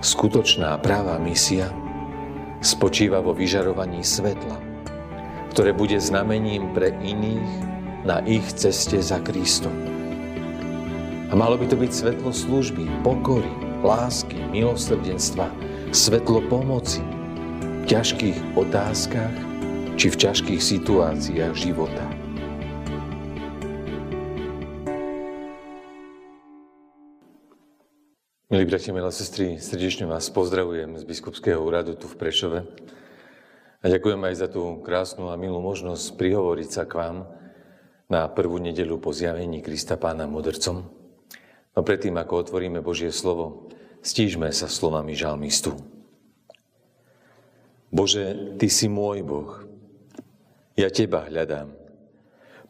Skutočná pravá misia spočíva vo vyžarovaní svetla, ktoré bude znamením pre iných na ich ceste za Kristom. A malo by to byť svetlo služby, pokory, lásky, milosrdenstva, svetlo pomoci v ťažkých otázkach či v ťažkých situáciách života. Milí bratia, milé sestry, srdečne vás pozdravujem z biskupského úradu tu v Prešove. A ďakujem aj za tú krásnu a milú možnosť prihovoriť sa k vám na prvú nedeľu po zjavení Krista Pána mudrcom. No predtým, ako otvoríme Božie slovo, stížme sa slovami žalmistu. Bože, Ty si môj Boh. Ja Teba hľadám.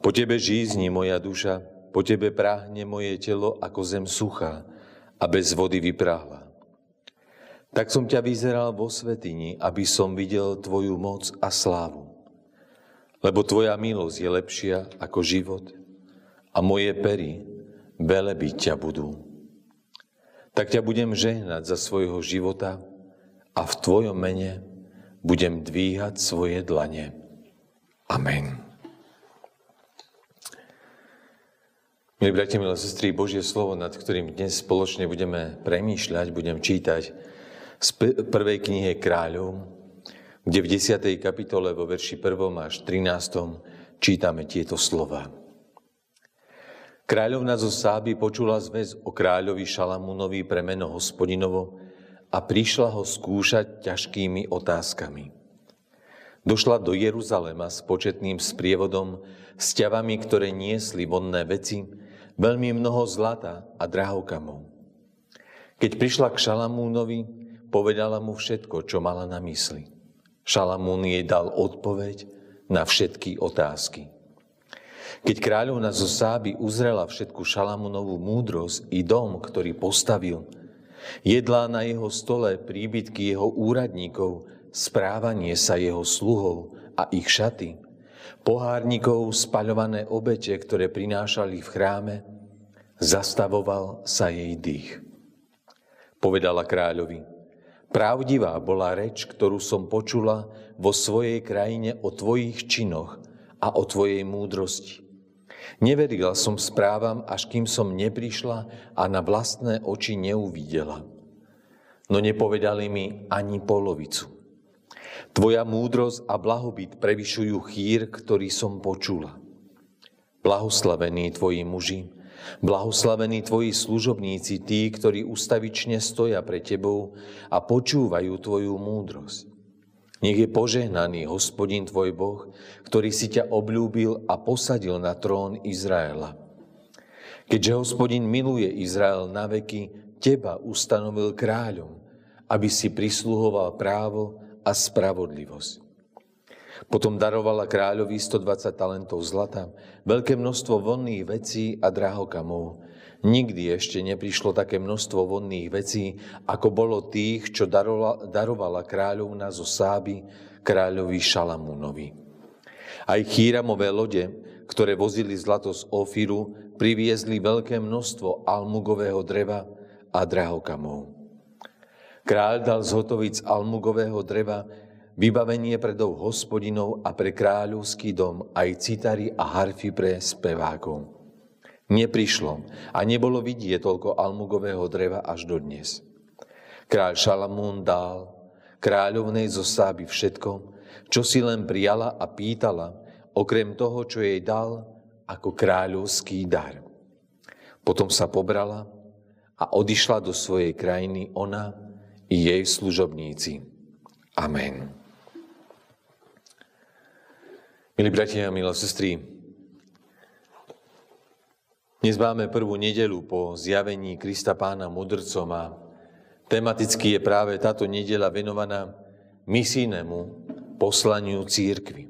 Po Tebe žízni moja duša, po Tebe práhne moje telo ako zem suchá a bez vody vypráhla. Tak som ťa vyzeral vo svätyni, aby som videl tvoju moc a slávu. Lebo tvoja milosť je lepšia ako život a moje pery velebiť ťa budú. Tak ťa budem žehnať za svojho života a v tvojom mene budem dvíhať svoje dlane. Amen. Milí bratia, milé sestry, Božie slovo, nad ktorým dnes spoločne budeme premýšľať, budem čítať z prvej knihy Kráľov, kde v 10. kapitole vo verši 1. až 13. čítame tieto slova. Kráľovna zo Sáby počula zväz o kráľovi Šalamúnovi pre meno Hospodinovo a prišla ho skúšať ťažkými otázkami. Došla do Jeruzalema s početným sprievodom, s ťavami, ktoré niesli vonné veci, veľmi mnoho zlata a drahokamov. Keď prišla k Šalamúnovi, povedala mu všetko, čo mala na mysli. Šalamún jej dal odpoveď na všetky otázky. Keď kráľovna zo Sáby uzrela všetku Šalamúnovú múdrosť i dom, ktorý postavil, jedlá na jeho stole príbytky jeho úradníkov, správanie sa jeho sluhov a ich šaty, pohárnikov spaľované obete, ktoré prinášali v chráme, zastavoval sa jej dých. Povedala kráľovi: Pravdivá bola reč, ktorú som počula vo svojej krajine o tvojich činoch a o tvojej múdrosti. Neverila som správam, až kým som neprišla a na vlastné oči neuvidela. No nepovedali mi ani polovicu. Tvoja múdrosť a blahobyt prevyšujú chýr, ktorý som počula. Blahoslavení tvoji muži, blahoslavení tvoji služobníci, tí, ktorí ustavične stoja pre tebou a počúvajú tvoju múdrosť. Nech je požehnaný Hospodin tvoj Boh, ktorý si ťa obľúbil a posadil na trón Izraela. Keďže Hospodin miluje Izrael na veky, teba ustanovil kráľom, aby si prisluhoval právo a spravodlivosť. Potom darovala kráľovi 120 talentov zlata, veľké množstvo vonných vecí a drahokamov. Nikdy ešte neprišlo také množstvo vonných vecí, ako bolo tých, čo darovala kráľovna zo Sáby kráľovi Šalamúnovi. Aj chíramové lode, ktoré vozili zlato z Ofíru, priviezli veľké množstvo almugového dreva a drahokamov. Kráľ dal zhotoviť z almugového dreva vybavenie pre dom Hospodinov a pre kráľovský dom, aj citary a harfy pre spevákov. Neprišlo a nebolo vidieť toľko almugového dreva až dodnes. Kráľ Šalamún dal kráľovnej zo Sáby všetko, čo si len prijala a pýtala, okrem toho, čo jej dal ako kráľovský dar. Potom sa pobrala a odišla do svojej krajiny ona i jej služobníci. Amen. Milí bratia a milé sestry, dnes máme prvú nedeľu po zjavení Krista Pána mudrcom a tematicky je práve táto nedeľa venovaná misijnému poslaniu cirkvi,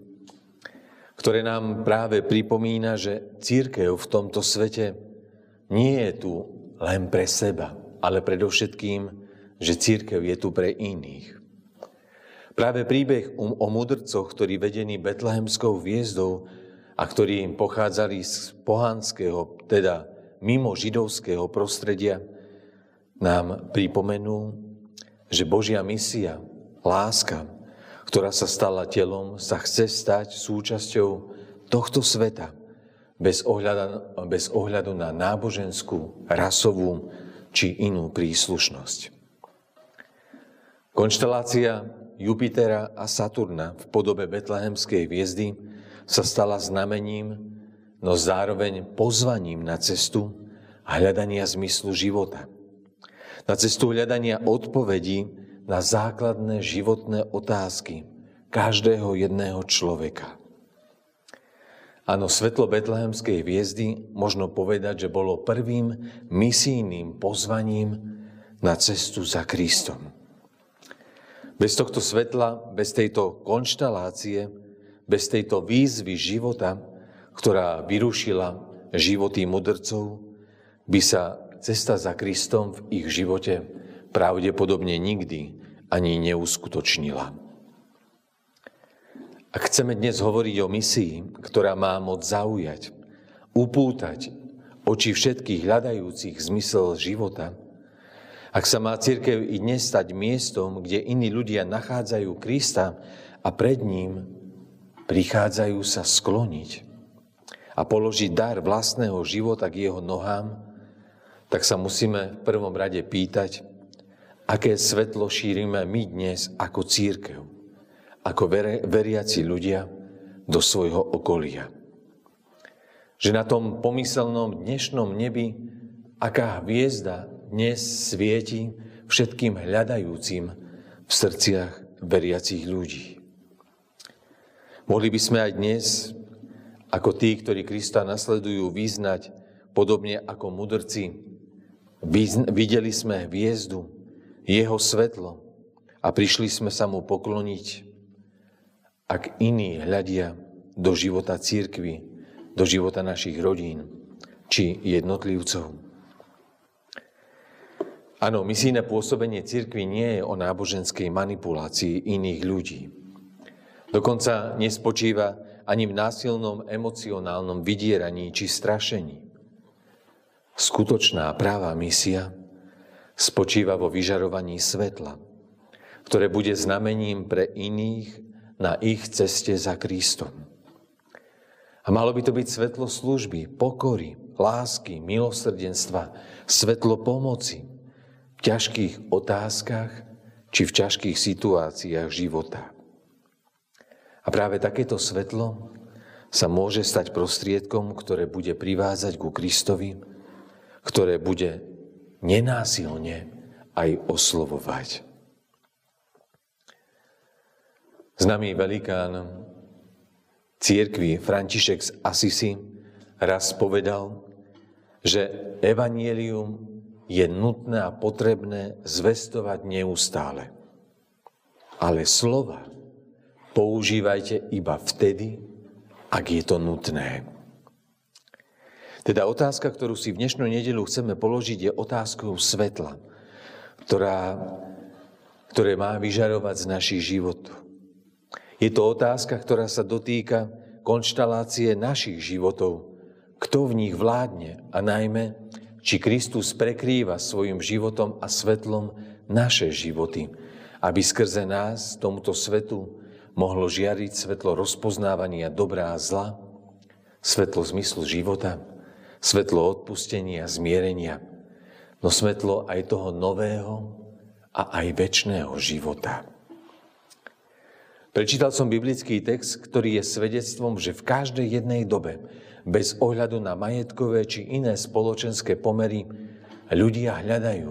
ktoré nám práve pripomína, že cirkev v tomto svete nie je tu len pre seba, ale predovšetkým, že cirkev je tu pre iných. Práve príbeh o mudrcoch, ktorí vedení betlehemskou hviezdou a ktorí im pochádzali z pohanského, teda mimo židovského prostredia, nám pripomenú, že Božia misia, láska, ktorá sa stala telom, sa chce stať súčasťou tohto sveta, bez ohľadu na náboženskú, rasovú či inú príslušnosť. Konštelácia Jupitera a Saturna v podobe betlehemskej hviezdy sa stala znamením, no zároveň pozvaním na cestu hľadania zmyslu života. Na cestu hľadania odpovedí na základné životné otázky každého jedného človeka. Áno, svetlo betlehemskej hviezdy možno povedať, že bolo prvým misijným pozvaním na cestu za Kristom. Bez tohto svetla, bez tejto konštelácie, bez tejto výzvy života, ktorá vyrušila životy mudrcov, by sa cesta za Kristom v ich živote pravdepodobne nikdy ani neuskutočnila. Ak chceme dnes hovoriť o misii, ktorá má moc zaujať, upútať oči všetkých hľadajúcich zmysel života, ak sa má cirkev i dnes stať miestom, kde iní ľudia nachádzajú Krista a pred ním prichádzajú sa skloniť a položiť dar vlastného života k jeho nohám, tak sa musíme v prvom rade pýtať, aké svetlo šírime my dnes ako cirkev, ako veriaci ľudia do svojho okolia. Že na tom pomyselnom dnešnom nebi, aká hviezda dnes svieti všetkým hľadajúcim v srdciach veriacich ľudí. Mohli by sme aj dnes, ako tí, ktorí Krista nasledujú, vyznať, podobne ako mudrci, videli sme hviezdu, jeho svetlo a prišli sme sa mu pokloniť. Ak iní hľadia do života cirkvi, do života našich rodín či jednotlivcov. Áno, misijné pôsobenie cirkvi nie je o náboženskej manipulácii iných ľudí. Dokonca nespočíva ani v násilnom emocionálnom vydieraní či strašení. Skutočná práva misia spočíva vo vyžarovaní svetla, ktoré bude znamením pre iných na ich ceste za Kristom. A malo by to byť svetlo služby, pokory, lásky, milosrdenstva, svetlo pomoci v ťažkých otázkach či v ťažkých situáciách života. A práve takéto svetlo sa môže stať prostriedkom, ktoré bude privázať ku Kristovi, ktoré bude nenásilne aj oslovovať. Známy velikán cirkvi František z Asisi raz povedal, že evanjelium je nutné a potrebné zvestovať neustále. Ale slova používajte iba vtedy, ak je to nutné. Teda otázka, ktorú si v dnešnú nedeľu chceme položiť, je otázkou svetla, ktoré má vyžarovať z našich životov. Je to otázka, ktorá sa dotýka konštelácie našich životov. Kto v nich vládne a najmä, či Kristus prekrýva svojim životom a svetlom naše životy, aby skrze nás tomuto svetu mohlo žiariť svetlo rozpoznávania dobrá a zla, svetlo zmyslu života, svetlo odpustenia, zmierenia, no svetlo aj toho nového a aj večného života. Prečítal som biblický text, ktorý je svedectvom, že v každej jednej dobe, bez ohľadu na majetkové či iné spoločenské pomery, ľudia hľadajú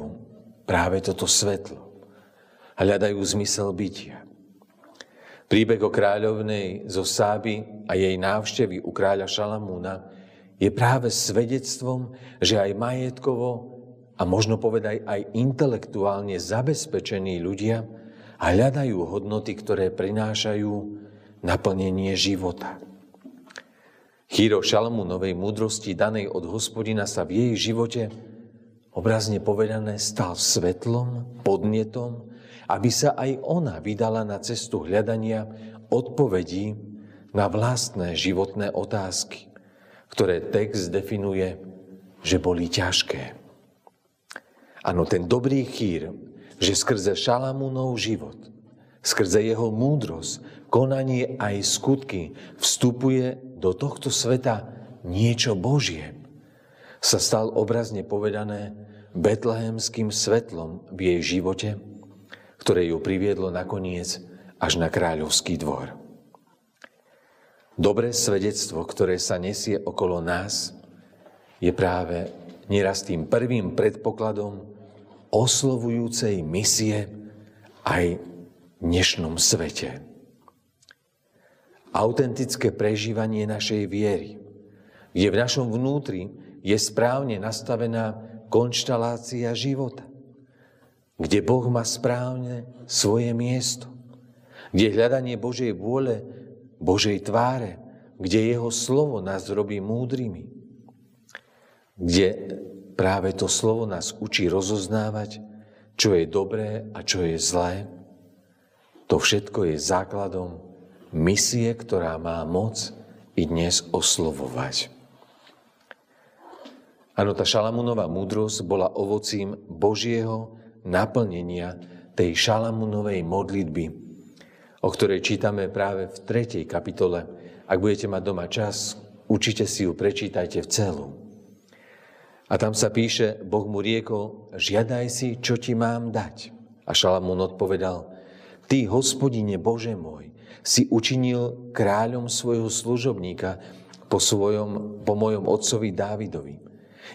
práve toto svetlo. Hľadajú zmysel bytia. Príbeh o kráľovnej zo Sáby a jej návštevy u kráľa Šalamúna je práve svedectvom, že aj majetkovo a možno povedať aj intelektuálne zabezpečení ľudia hľadajú hodnoty, ktoré prinášajú naplnenie života. Chýro Šalamúnovej múdrosti danej od Hospodina sa v jej živote, obrazne povedané, stal svetlom, podnetom, aby sa aj ona vydala na cestu hľadania odpovedí na vlastné životné otázky, ktoré text definuje, že boli ťažké. Áno, ten dobrý chýr že skrze Šalamúnov život, skrze jeho múdrosť, konanie aj skutky vstupuje do tohto sveta niečo Božie. Sa stal obrazne povedané betlehemským svetlom v jej živote, ktoré ju priviedlo nakoniec až na kráľovský dvor. Dobré svedectvo, ktoré sa nesie okolo nás, je práve nieraz tým prvým predpokladom oslovujúcej misie aj v dnešnom svete. Autentické prežívanie našej viery, kde v našom vnútri je správne nastavená konštalácia života, kde Boh má správne svoje miesto, kde hľadanie Božej vôle, Božej tváre, kde jeho slovo nás robí múdrymi, kde práve to slovo nás učí rozoznávať, čo je dobré a čo je zlé. To všetko je základom misie, ktorá má moc i dnes oslovovať. Áno, tá Šalamúnova múdrosť bola ovocím Božieho naplnenia tej Šalamúnovej modlitby, o ktorej čítame práve v 3. kapitole. Ak budete mať doma čas, určite si ju prečítajte v celú. A tam sa píše, Boh mu riekol, žiadaj si, čo ti mám dať. A Šalamún odpovedal, Ty, Hospodine Bože môj, si učinil kráľom svojho služobníka po mojom otcovi Dávidovi.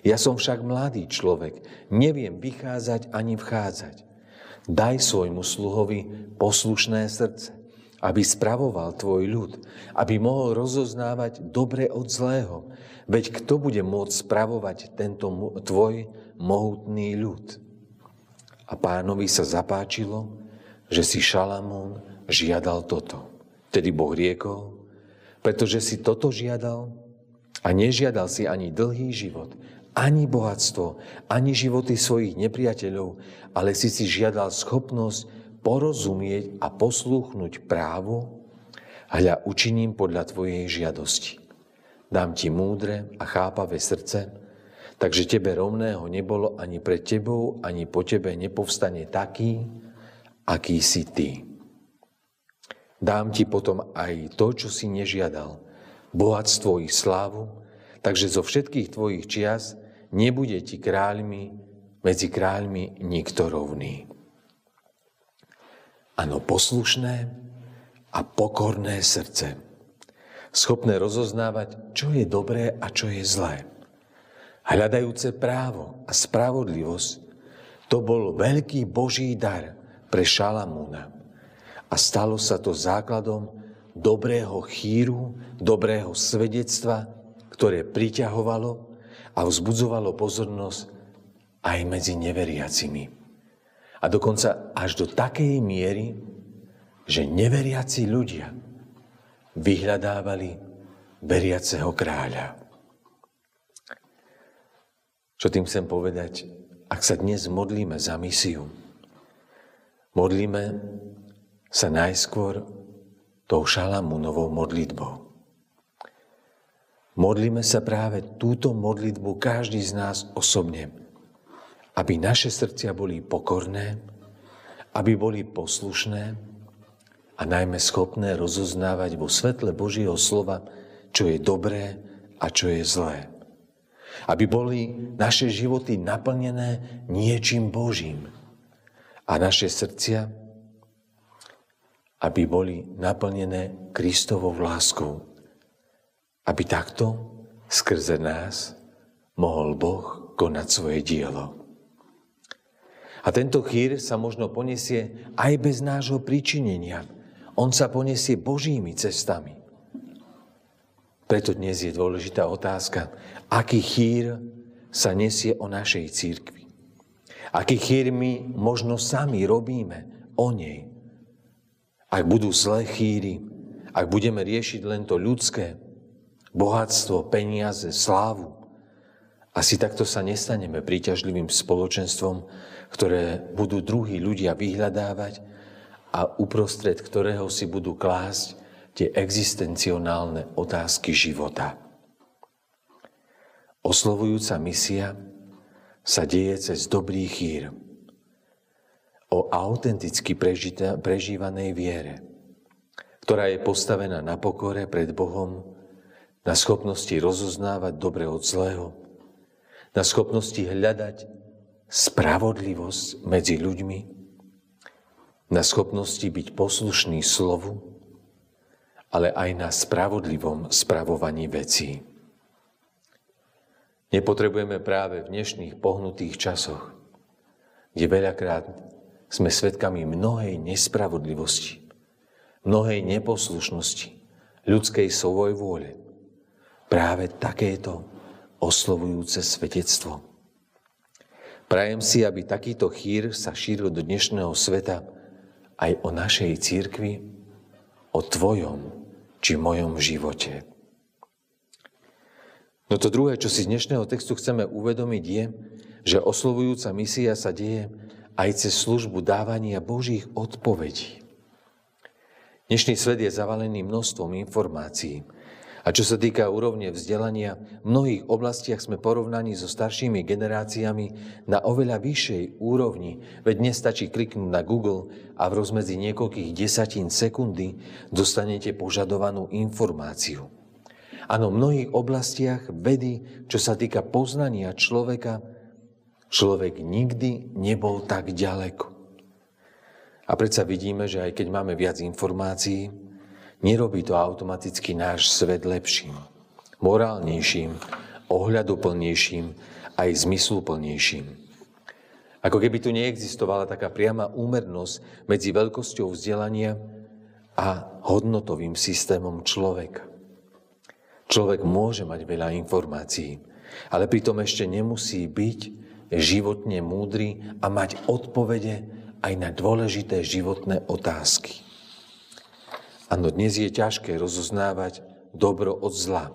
Ja som však mladý človek, neviem vychádzať ani vchádzať. Daj svojmu sluhovi poslušné srdce, aby spravoval tvoj ľud, aby mohol rozoznávať dobre od zlého. Veď kto bude môcť spravovať tento tvoj mohutný ľud? A Pánovi sa zapáčilo, že si Šalamún žiadal toto. Tedy Boh riekol, pretože si toto žiadal a nežiadal si ani dlhý život, ani bohatstvo, ani životy svojich nepriateľov, ale si si žiadal schopnosť porozumieť a poslúchnuť právu, hľa učiním podľa tvojej žiadosti. Dám ti múdre a chápavé srdce, takže tebe rovného nebolo ani pred tebou, ani po tebe nepovstane taký, aký si ty. Dám ti potom aj to, čo si nežiadal, bohatstvo i slávu, takže zo všetkých tvojich čias nebude ti medzi kráľmi nikto rovný. Áno, poslušné a pokorné srdce, schopné rozoznávať, čo je dobré a čo je zlé. Hľadajúce právo a spravodlivosť, to bol veľký Boží dar pre Šalamúna. A stalo sa to základom dobrého chýru, dobrého svedectva, ktoré priťahovalo a vzbudzovalo pozornosť aj medzi neveriacimi. A dokonca až do takej miery, že neveriaci ľudia vyhľadávali veriaceho kráľa. Čo tým chcem povedať? Ak sa dnes modlíme za misiu, modlíme sa najskôr tou Šalamúnovou modlitbou. Modlíme sa práve túto modlitbu každý z nás osobne, aby naše srdcia boli pokorné, aby boli poslušné a najmä schopné rozoznávať vo svetle Božieho slova, čo je dobré a čo je zlé. Aby boli naše životy naplnené niečím Božím a naše srdcia, aby boli naplnené Kristovou láskou. Aby takto, skrze nás, mohol Boh konať svoje dielo. A tento chýr sa možno poniesie aj bez nášho pričinenia. On sa poniesie Božími cestami. Preto dnes je dôležitá otázka, aký chýr sa nesie o našej cirkvi. Aký chýr my možno sami robíme o nej. Ak budú zlé chýry, ak budeme riešiť len to ľudské, bohatstvo, peniaze, slávu. Asi takto sa nestaneme príťažlivým spoločenstvom, ktoré budú druhí ľudia vyhľadávať a uprostred ktorého si budú klásť tie existencionálne otázky života. Oslovujúca misia sa deje cez dobrý chýr. o autenticky prežívanej viere, ktorá je postavená na pokore pred Bohom, na schopnosti rozoznávať dobre od zlého, na schopnosti hľadať spravodlivosť medzi ľuďmi, na schopnosti byť poslušný slovu, ale aj na spravodlivom spravovaní vecí. Nepotrebujeme práve v dnešných pohnutých časoch, kde veľakrát sme svedkami mnohej nespravodlivosti, mnohej neposlušnosti, ľudskej svojvôle, práve takéto oslovujúce svedectvo. Prajem si, aby takýto chýr sa šíril do dnešného sveta aj o našej cirkvi, o tvojom či mojom živote. No to druhé, čo si z dnešného textu chceme uvedomiť, je, že oslovujúca misia sa deje aj cez službu dávania Božích odpovedí. Dnešný svet je zavalený množstvom informácií, a čo sa týka úrovne vzdelania, v mnohých oblastiach sme porovnaní so staršími generáciami na oveľa vyššej úrovni, veď nestačí kliknúť na Google a v rozmedzi niekoľkých desatín sekundy dostanete požadovanú informáciu. Áno, v mnohých oblastiach vedy, čo sa týka poznania človeka, človek nikdy nebol tak ďaleko. A predsa vidíme, že aj keď máme viac informácií, nerobí to automaticky náš svet lepším, morálnejším, ohľaduplnejším, aj zmysluplnejším. Ako keby tu neexistovala taká priama úmernosť medzi veľkosťou vzdelania a hodnotovým systémom človeka. Človek môže mať veľa informácií, ale pritom ešte nemusí byť životne múdry a mať odpovede aj na dôležité životné otázky. Áno, dnes je ťažké rozoznávať dobro od zla,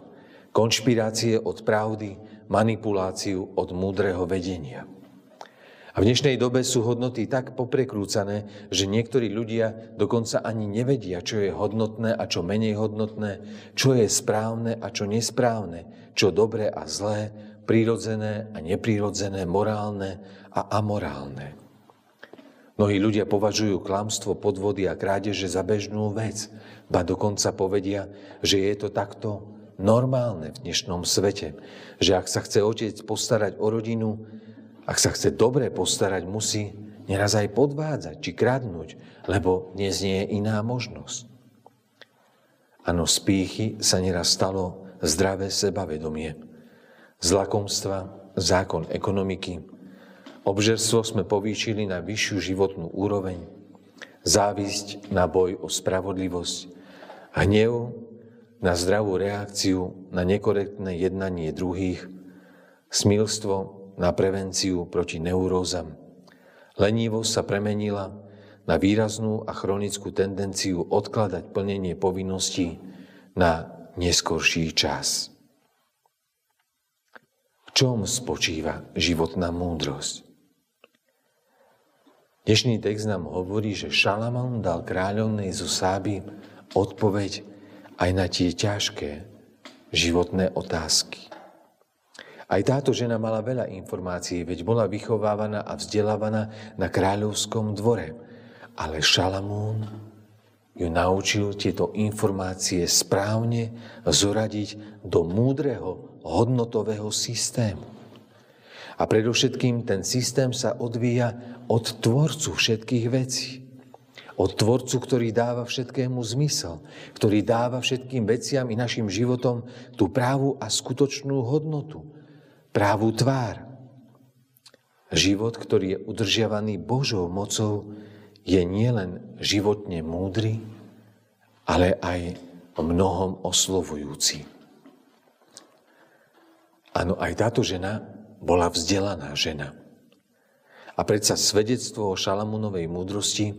konšpirácie od pravdy, manipuláciu od múdreho vedenia. A v dnešnej dobe sú hodnoty tak poprekrúcané, že niektorí ľudia dokonca ani nevedia, čo je hodnotné a čo menej hodnotné, čo je správne a čo nesprávne, čo dobré a zlé, prirodzené a neprirodzené, morálne a amorálne. Mnohí ľudia považujú klamstvo, podvody a krádeže za bežnú vec, ba dokonca povedia, že je to takto normálne v dnešnom svete, že ak sa chce otec postarať o rodinu, ak sa chce dobre postarať, musí neraz aj podvádzať či kradnúť, lebo dnes nie je iná možnosť. Áno, z pýchy sa neraz stalo zdravé sebavedomie, z lakomstva zákon ekonomiky, obžerstvo sme povýšili na vyššiu životnú úroveň, závisť na boj o spravodlivosť, hnev na zdravú reakciu na nekorektné jednanie druhých, smilstvo na prevenciu proti neurózam. Lenivosť sa premenila na výraznú a chronickú tendenciu odkladať plnenie povinností na neskorší čas. V čom spočíva životná múdrosť? Dnešný text nám hovorí, že Šalamún dal kráľovnej zo Sáby odpoveď aj na tie ťažké životné otázky. Aj táto žena mala veľa informácií, veď bola vychovávaná a vzdelávaná na kráľovskom dvore. Ale Šalamún ju naučil tieto informácie správne zoradiť do múdreho hodnotového systému. A predovšetkým ten systém sa odvíja od tvorcu všetkých vecí. Od tvorcu, ktorý dáva všetkému zmysel, ktorý dáva všetkým veciam i našim životom tú právu a skutočnú hodnotu, právu tvár. Život, ktorý je udržiavaný Božou mocou, je nielen životne múdry, ale aj mnohom oslovujúci. Áno, aj táto žena bola vzdelaná žena. A predsa svedectvo o Šalamúnovej múdrosti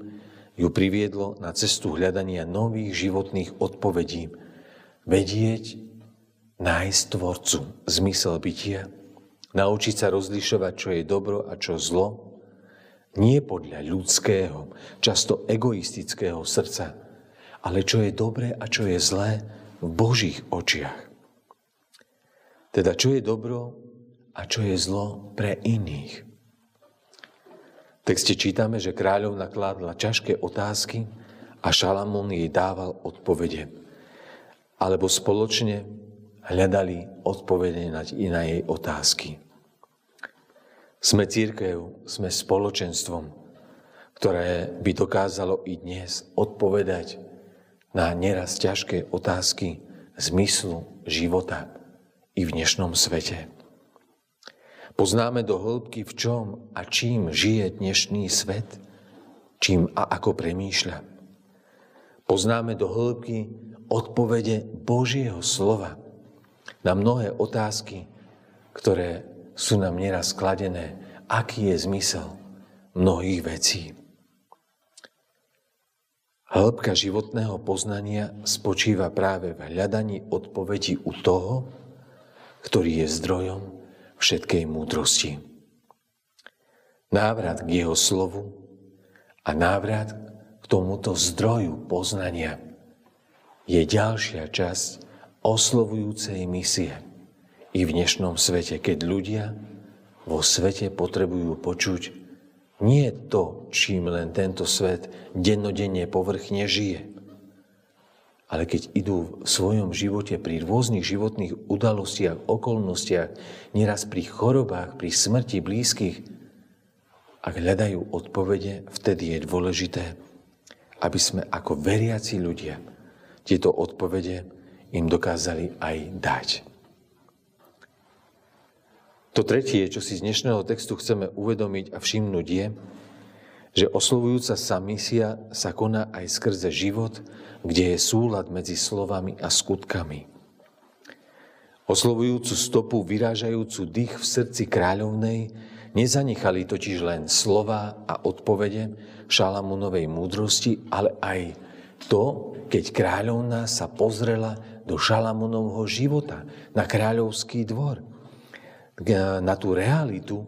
ju priviedlo na cestu hľadania nových životných odpovedí. Vedieť, nájsť tvorcu, zmysel bytia, naučiť sa rozlišovať, čo je dobro a čo zlo, nie podľa ľudského, často egoistického srdca, ale čo je dobré a čo je zlé v Božích očiach. Teda čo je dobro a čo je zlo pre iných. texte čítame, že kráľovna kládla ťažké otázky a Šalamún jej dával odpovede. Alebo spoločne hľadali odpovede na jej otázky. Sme cirkev, sme spoločenstvom, ktoré by dokázalo i dnes odpovedať na neraz ťažké otázky zmyslu života i v dnešnom svete. Poznáme do hĺbky, v čom a čím žije dnešný svet, čím a ako premýšľa. Poznáme do hĺbky odpovede Božieho slova na mnohé otázky, ktoré sú nám neraz kladené, aký je zmysel mnohých vecí. Hĺbka životného poznania spočíva práve v hľadaní odpovedí u toho, ktorý je zdrojom všetkej múdrosti. Návrat k jeho slovu a návrat k tomuto zdroju poznania je ďalšia časť oslovujúcej misie i v dnešnom svete, keď ľudia vo svete potrebujú počuť nie to, čím len tento svet dennodenne povrchne žije, ale keď idú v svojom živote pri rôznych životných udalostiach, okolnostiach, nieraz pri chorobách, pri smrti blízkych, ak hľadajú odpovede, vtedy je dôležité, aby sme ako veriaci ľudia tieto odpovede im dokázali aj dať. To tretie, čo si z dnešného textu chceme uvedomiť a všimnúť je, že oslovujúca sa misia sa koná aj skrze život, kde je súlad medzi slovami a skutkami. Oslovujúcu stopu, vyrážajúcu dých v srdci kráľovnej, nezanechali totiž len slová a odpovede Šalamúnovej múdrosti, ale aj to, keď kráľovná sa pozrela do Šalamúnovho života, na kráľovský dvor, na tú realitu,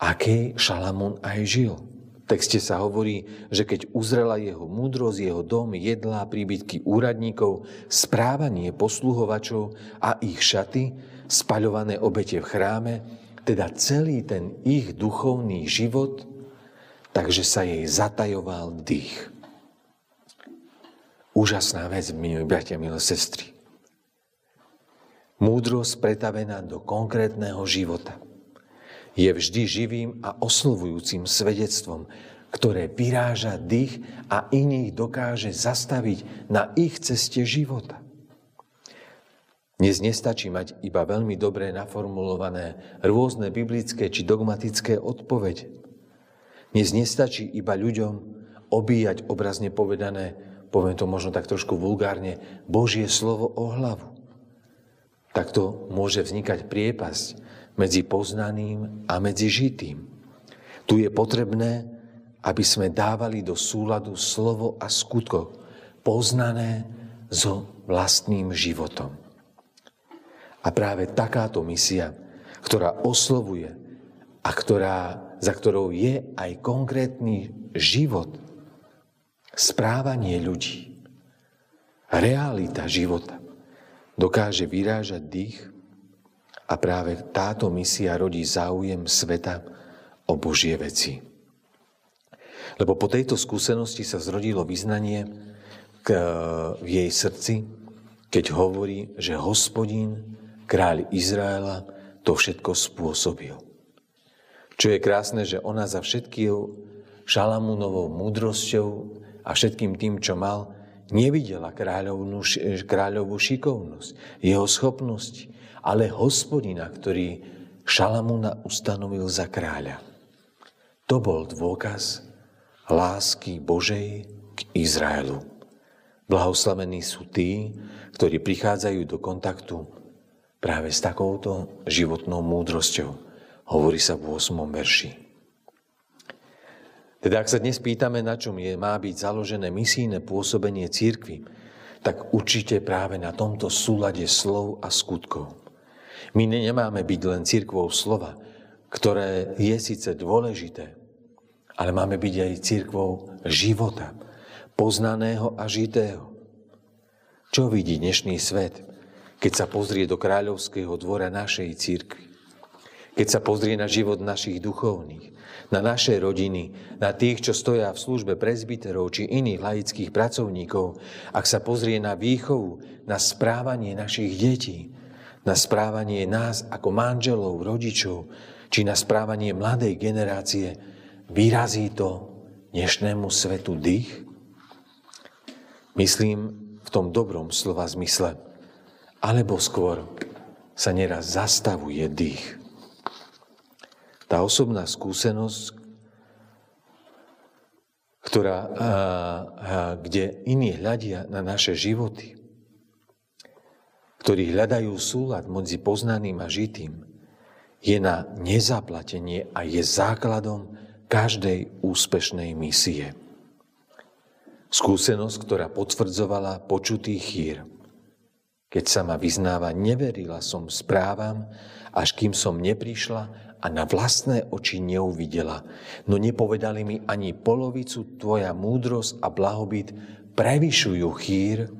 akej Šalamún aj žil. V texte sa hovorí, že keď uzrela jeho múdrosť, jeho dom, jedlá, príbytky úradníkov, správanie posluhovačov a ich šaty, spaľované obete v chráme, teda celý ten ich duchovný život, takže sa jej zatajoval dých. Úžasná vec, milí bratia, milé sestry. Múdrosť pretavená do konkrétneho života je vždy živým a oslovujúcim svedectvom, ktoré vyráža dých a iných dokáže zastaviť na ich ceste života. Dnes nestačí mať iba veľmi dobre naformulované rôzne biblické či dogmatické odpovede. Dnes nestačí iba ľuďom obíjať, obrazne povedané, poviem to možno tak trošku vulgárne, Božie slovo o hlavu. Takto môže vznikať priepasť medzi poznaným a medzi žitým. Tu je potrebné, aby sme dávali do súladu slovo a skutko, poznané so vlastným životom. A práve takáto misia, ktorá oslovuje a za ktorou je aj konkrétny život, správanie ľudí, realita života, dokáže vyrážať dých a práve táto misia rodí záujem sveta o Božie veci. Lebo po tejto skúsenosti sa zrodilo vyznanie v jej srdci, keď hovorí, že Hospodin, kráľ Izraela, to všetko spôsobil. Čo je krásne, že ona za všetkou Šalamúnovou múdrosťou a všetkým tým, čo mal, nevidela kráľovú šikovnosť, jeho schopnosti, ale Hospodina, ktorý Šalamúna ustanovil za kráľa. To bol dôkaz lásky Božej k Izraelu. Blahoslavení sú tí, ktorí prichádzajú do kontaktu práve s takouto životnou múdrosťou, hovorí sa v 8. verši. Teda ak sa dnes pýtame, na čom má byť založené misijné pôsobenie cirkvi, tak určite práve na tomto súlade slov a skutkov. My nemáme byť len cirkvou slova, ktoré je síce dôležité, ale máme byť aj cirkvou života, poznaného a žitého. Čo vidí dnešný svet, keď sa pozrie do kráľovského dvora našej cirkvi? Keď sa pozrie na život našich duchovných, na naše rodiny, na tých, čo stoja v službe prezbiterov či iných laických pracovníkov, ak sa pozrie na výchovu, na správanie našich detí, na správanie nás ako manželov, rodičov, či na správanie mladej generácie, vyrazí to dnešnému svetu dých? Myslím v tom dobrom slova zmysle. Alebo skôr sa neraz zastavuje dých. Tá osobná skúsenosť, kde iní hľadia na naše životy, ktorí hľadajú súlad medzi poznaným a žitým, je na nezaplatenie a je základom každej úspešnej misie. Skúsenosť, ktorá potvrdzovala počutý chýr. Keď sa ma vyznáva, neverila som správam, až kým som neprišla a na vlastné oči neuvidela. No nepovedali mi ani polovicu, tvoja múdrosť a blahobyt prevyšujú chýr,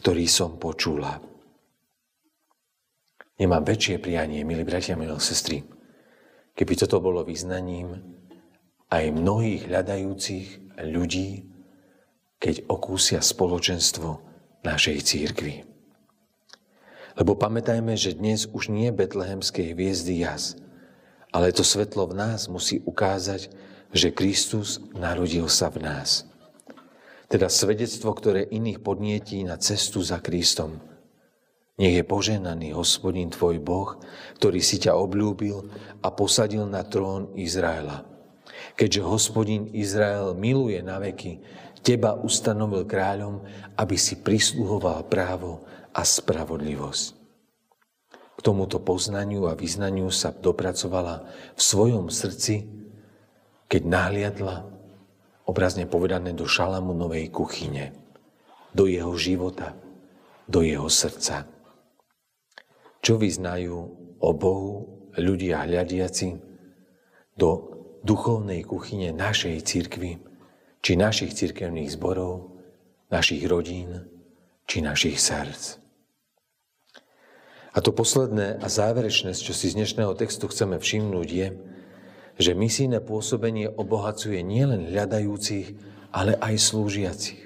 ktorý som počula. Nemám väčšie prianie, milí bratia, milé sestry. Keby toto bolo vyznaním aj mnohých hľadajúcich ľudí, keď okúsia spoločenstvo našej cirkvi. Lebo pamätajme, že dnes už nie betlehemskej hviezdy jas, ale to svetlo v nás musí ukázať, že Kristus narodil sa v nás. Teda svedectvo, ktoré iných podnietí na cestu za Kristom. Nech je poženaný Hospodin tvoj Boh, ktorý si ťa obľúbil a posadil na trón Izraela. Keďže Hospodin Izrael miluje naveky, teba ustanovil kráľom, aby si prisluhoval právo a spravodlivosť. K tomuto poznaniu a vyznaniu sa dopracovala v svojom srdci, keď nahliadla, obrazne povedané, do Šalamúnovej kuchyne, do jeho života, do jeho srdca. Čo vyznajú o Bohu ľudia hľadiaci do duchovnej kuchyne našej cirkvi, či našich cirkevných zborov, našich rodín, či našich srdc. A to posledné a záverečné, čo si z dnešného textu chceme všimnúť, je, že misijné pôsobenie obohacuje nielen hľadajúcich, ale aj slúžiacich.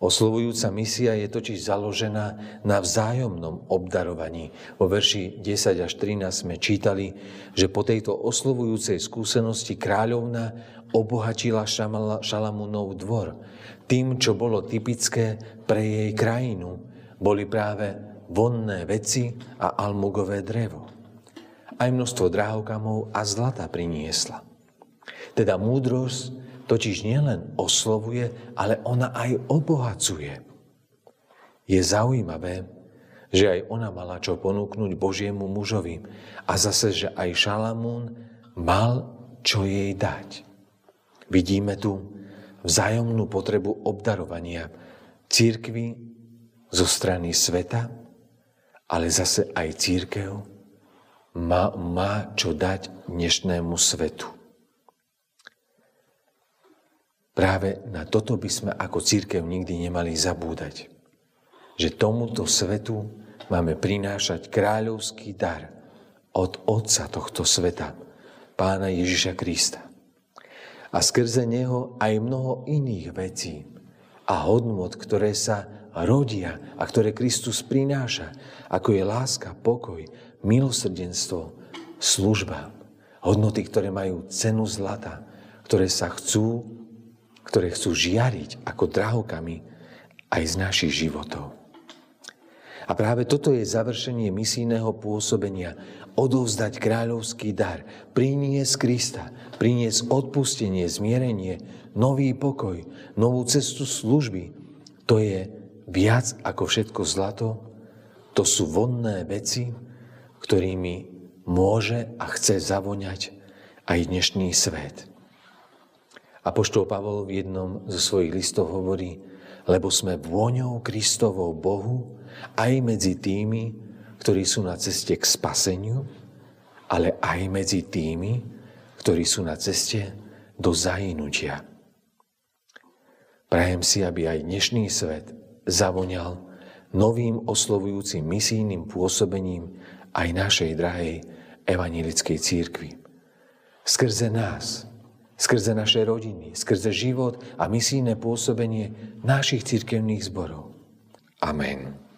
Oslovujúca misia je totiž založená na vzájomnom obdarovaní. Vo verši 10 až 13 sme čítali, že po tejto oslovujúcej skúsenosti kráľovna obohatila Šalamúnov dvor. Tým, čo bolo typické pre jej krajinu, boli práve vonné veci a almugové drevo. Aj množstvo drahokamov a zlata priniesla. Teda múdrosť totiž nielen oslovuje, ale ona aj obohacuje. Je zaujímavé, že aj ona mala čo ponúknuť Božiemu mužovi a zase, že aj Šalamún mal čo jej dať. Vidíme tu vzájomnú potrebu obdarovania cirkvi zo strany sveta, ale zase aj cirkev má čo dať dnešnému svetu. Práve na toto by sme ako cirkev nikdy nemali zabúdať. Že tomuto svetu máme prinášať kráľovský dar od Otca tohto sveta, Pána Ježiša Krista. A skrze neho aj mnoho iných vecí a hodnôt, ktoré sa rodia a ktoré Kristus prináša, ako je láska, pokoj, milosrdenstvo, služba, hodnoty, ktoré majú cenu zlata, ktoré chcú žiariť ako drahokami aj z našich životov. A práve toto je završenie misijného pôsobenia. Odovzdať kráľovský dar, priniesť Krista, priniesť odpustenie, zmierenie, nový pokoj, novú cestu služby. To je viac ako všetko zlato, to sú vonné veci, ktorými môže a chce zavoňať aj dnešný svet. Apoštol Pavol v jednom zo svojich listov hovorí, lebo sme vôňou Kristovou Bohu aj medzi tými, ktorí sú na ceste k spaseniu, ale aj medzi tými, ktorí sú na ceste do zahynutia. Prajem si, aby aj dnešný svet zavoňal novým oslovujúcim misijným pôsobením aj našej drahej evanjelickej cirkvi. skrze nás, skrze naše rodiny, skrze život a misijné pôsobenie našich cirkevných zborov. Amen.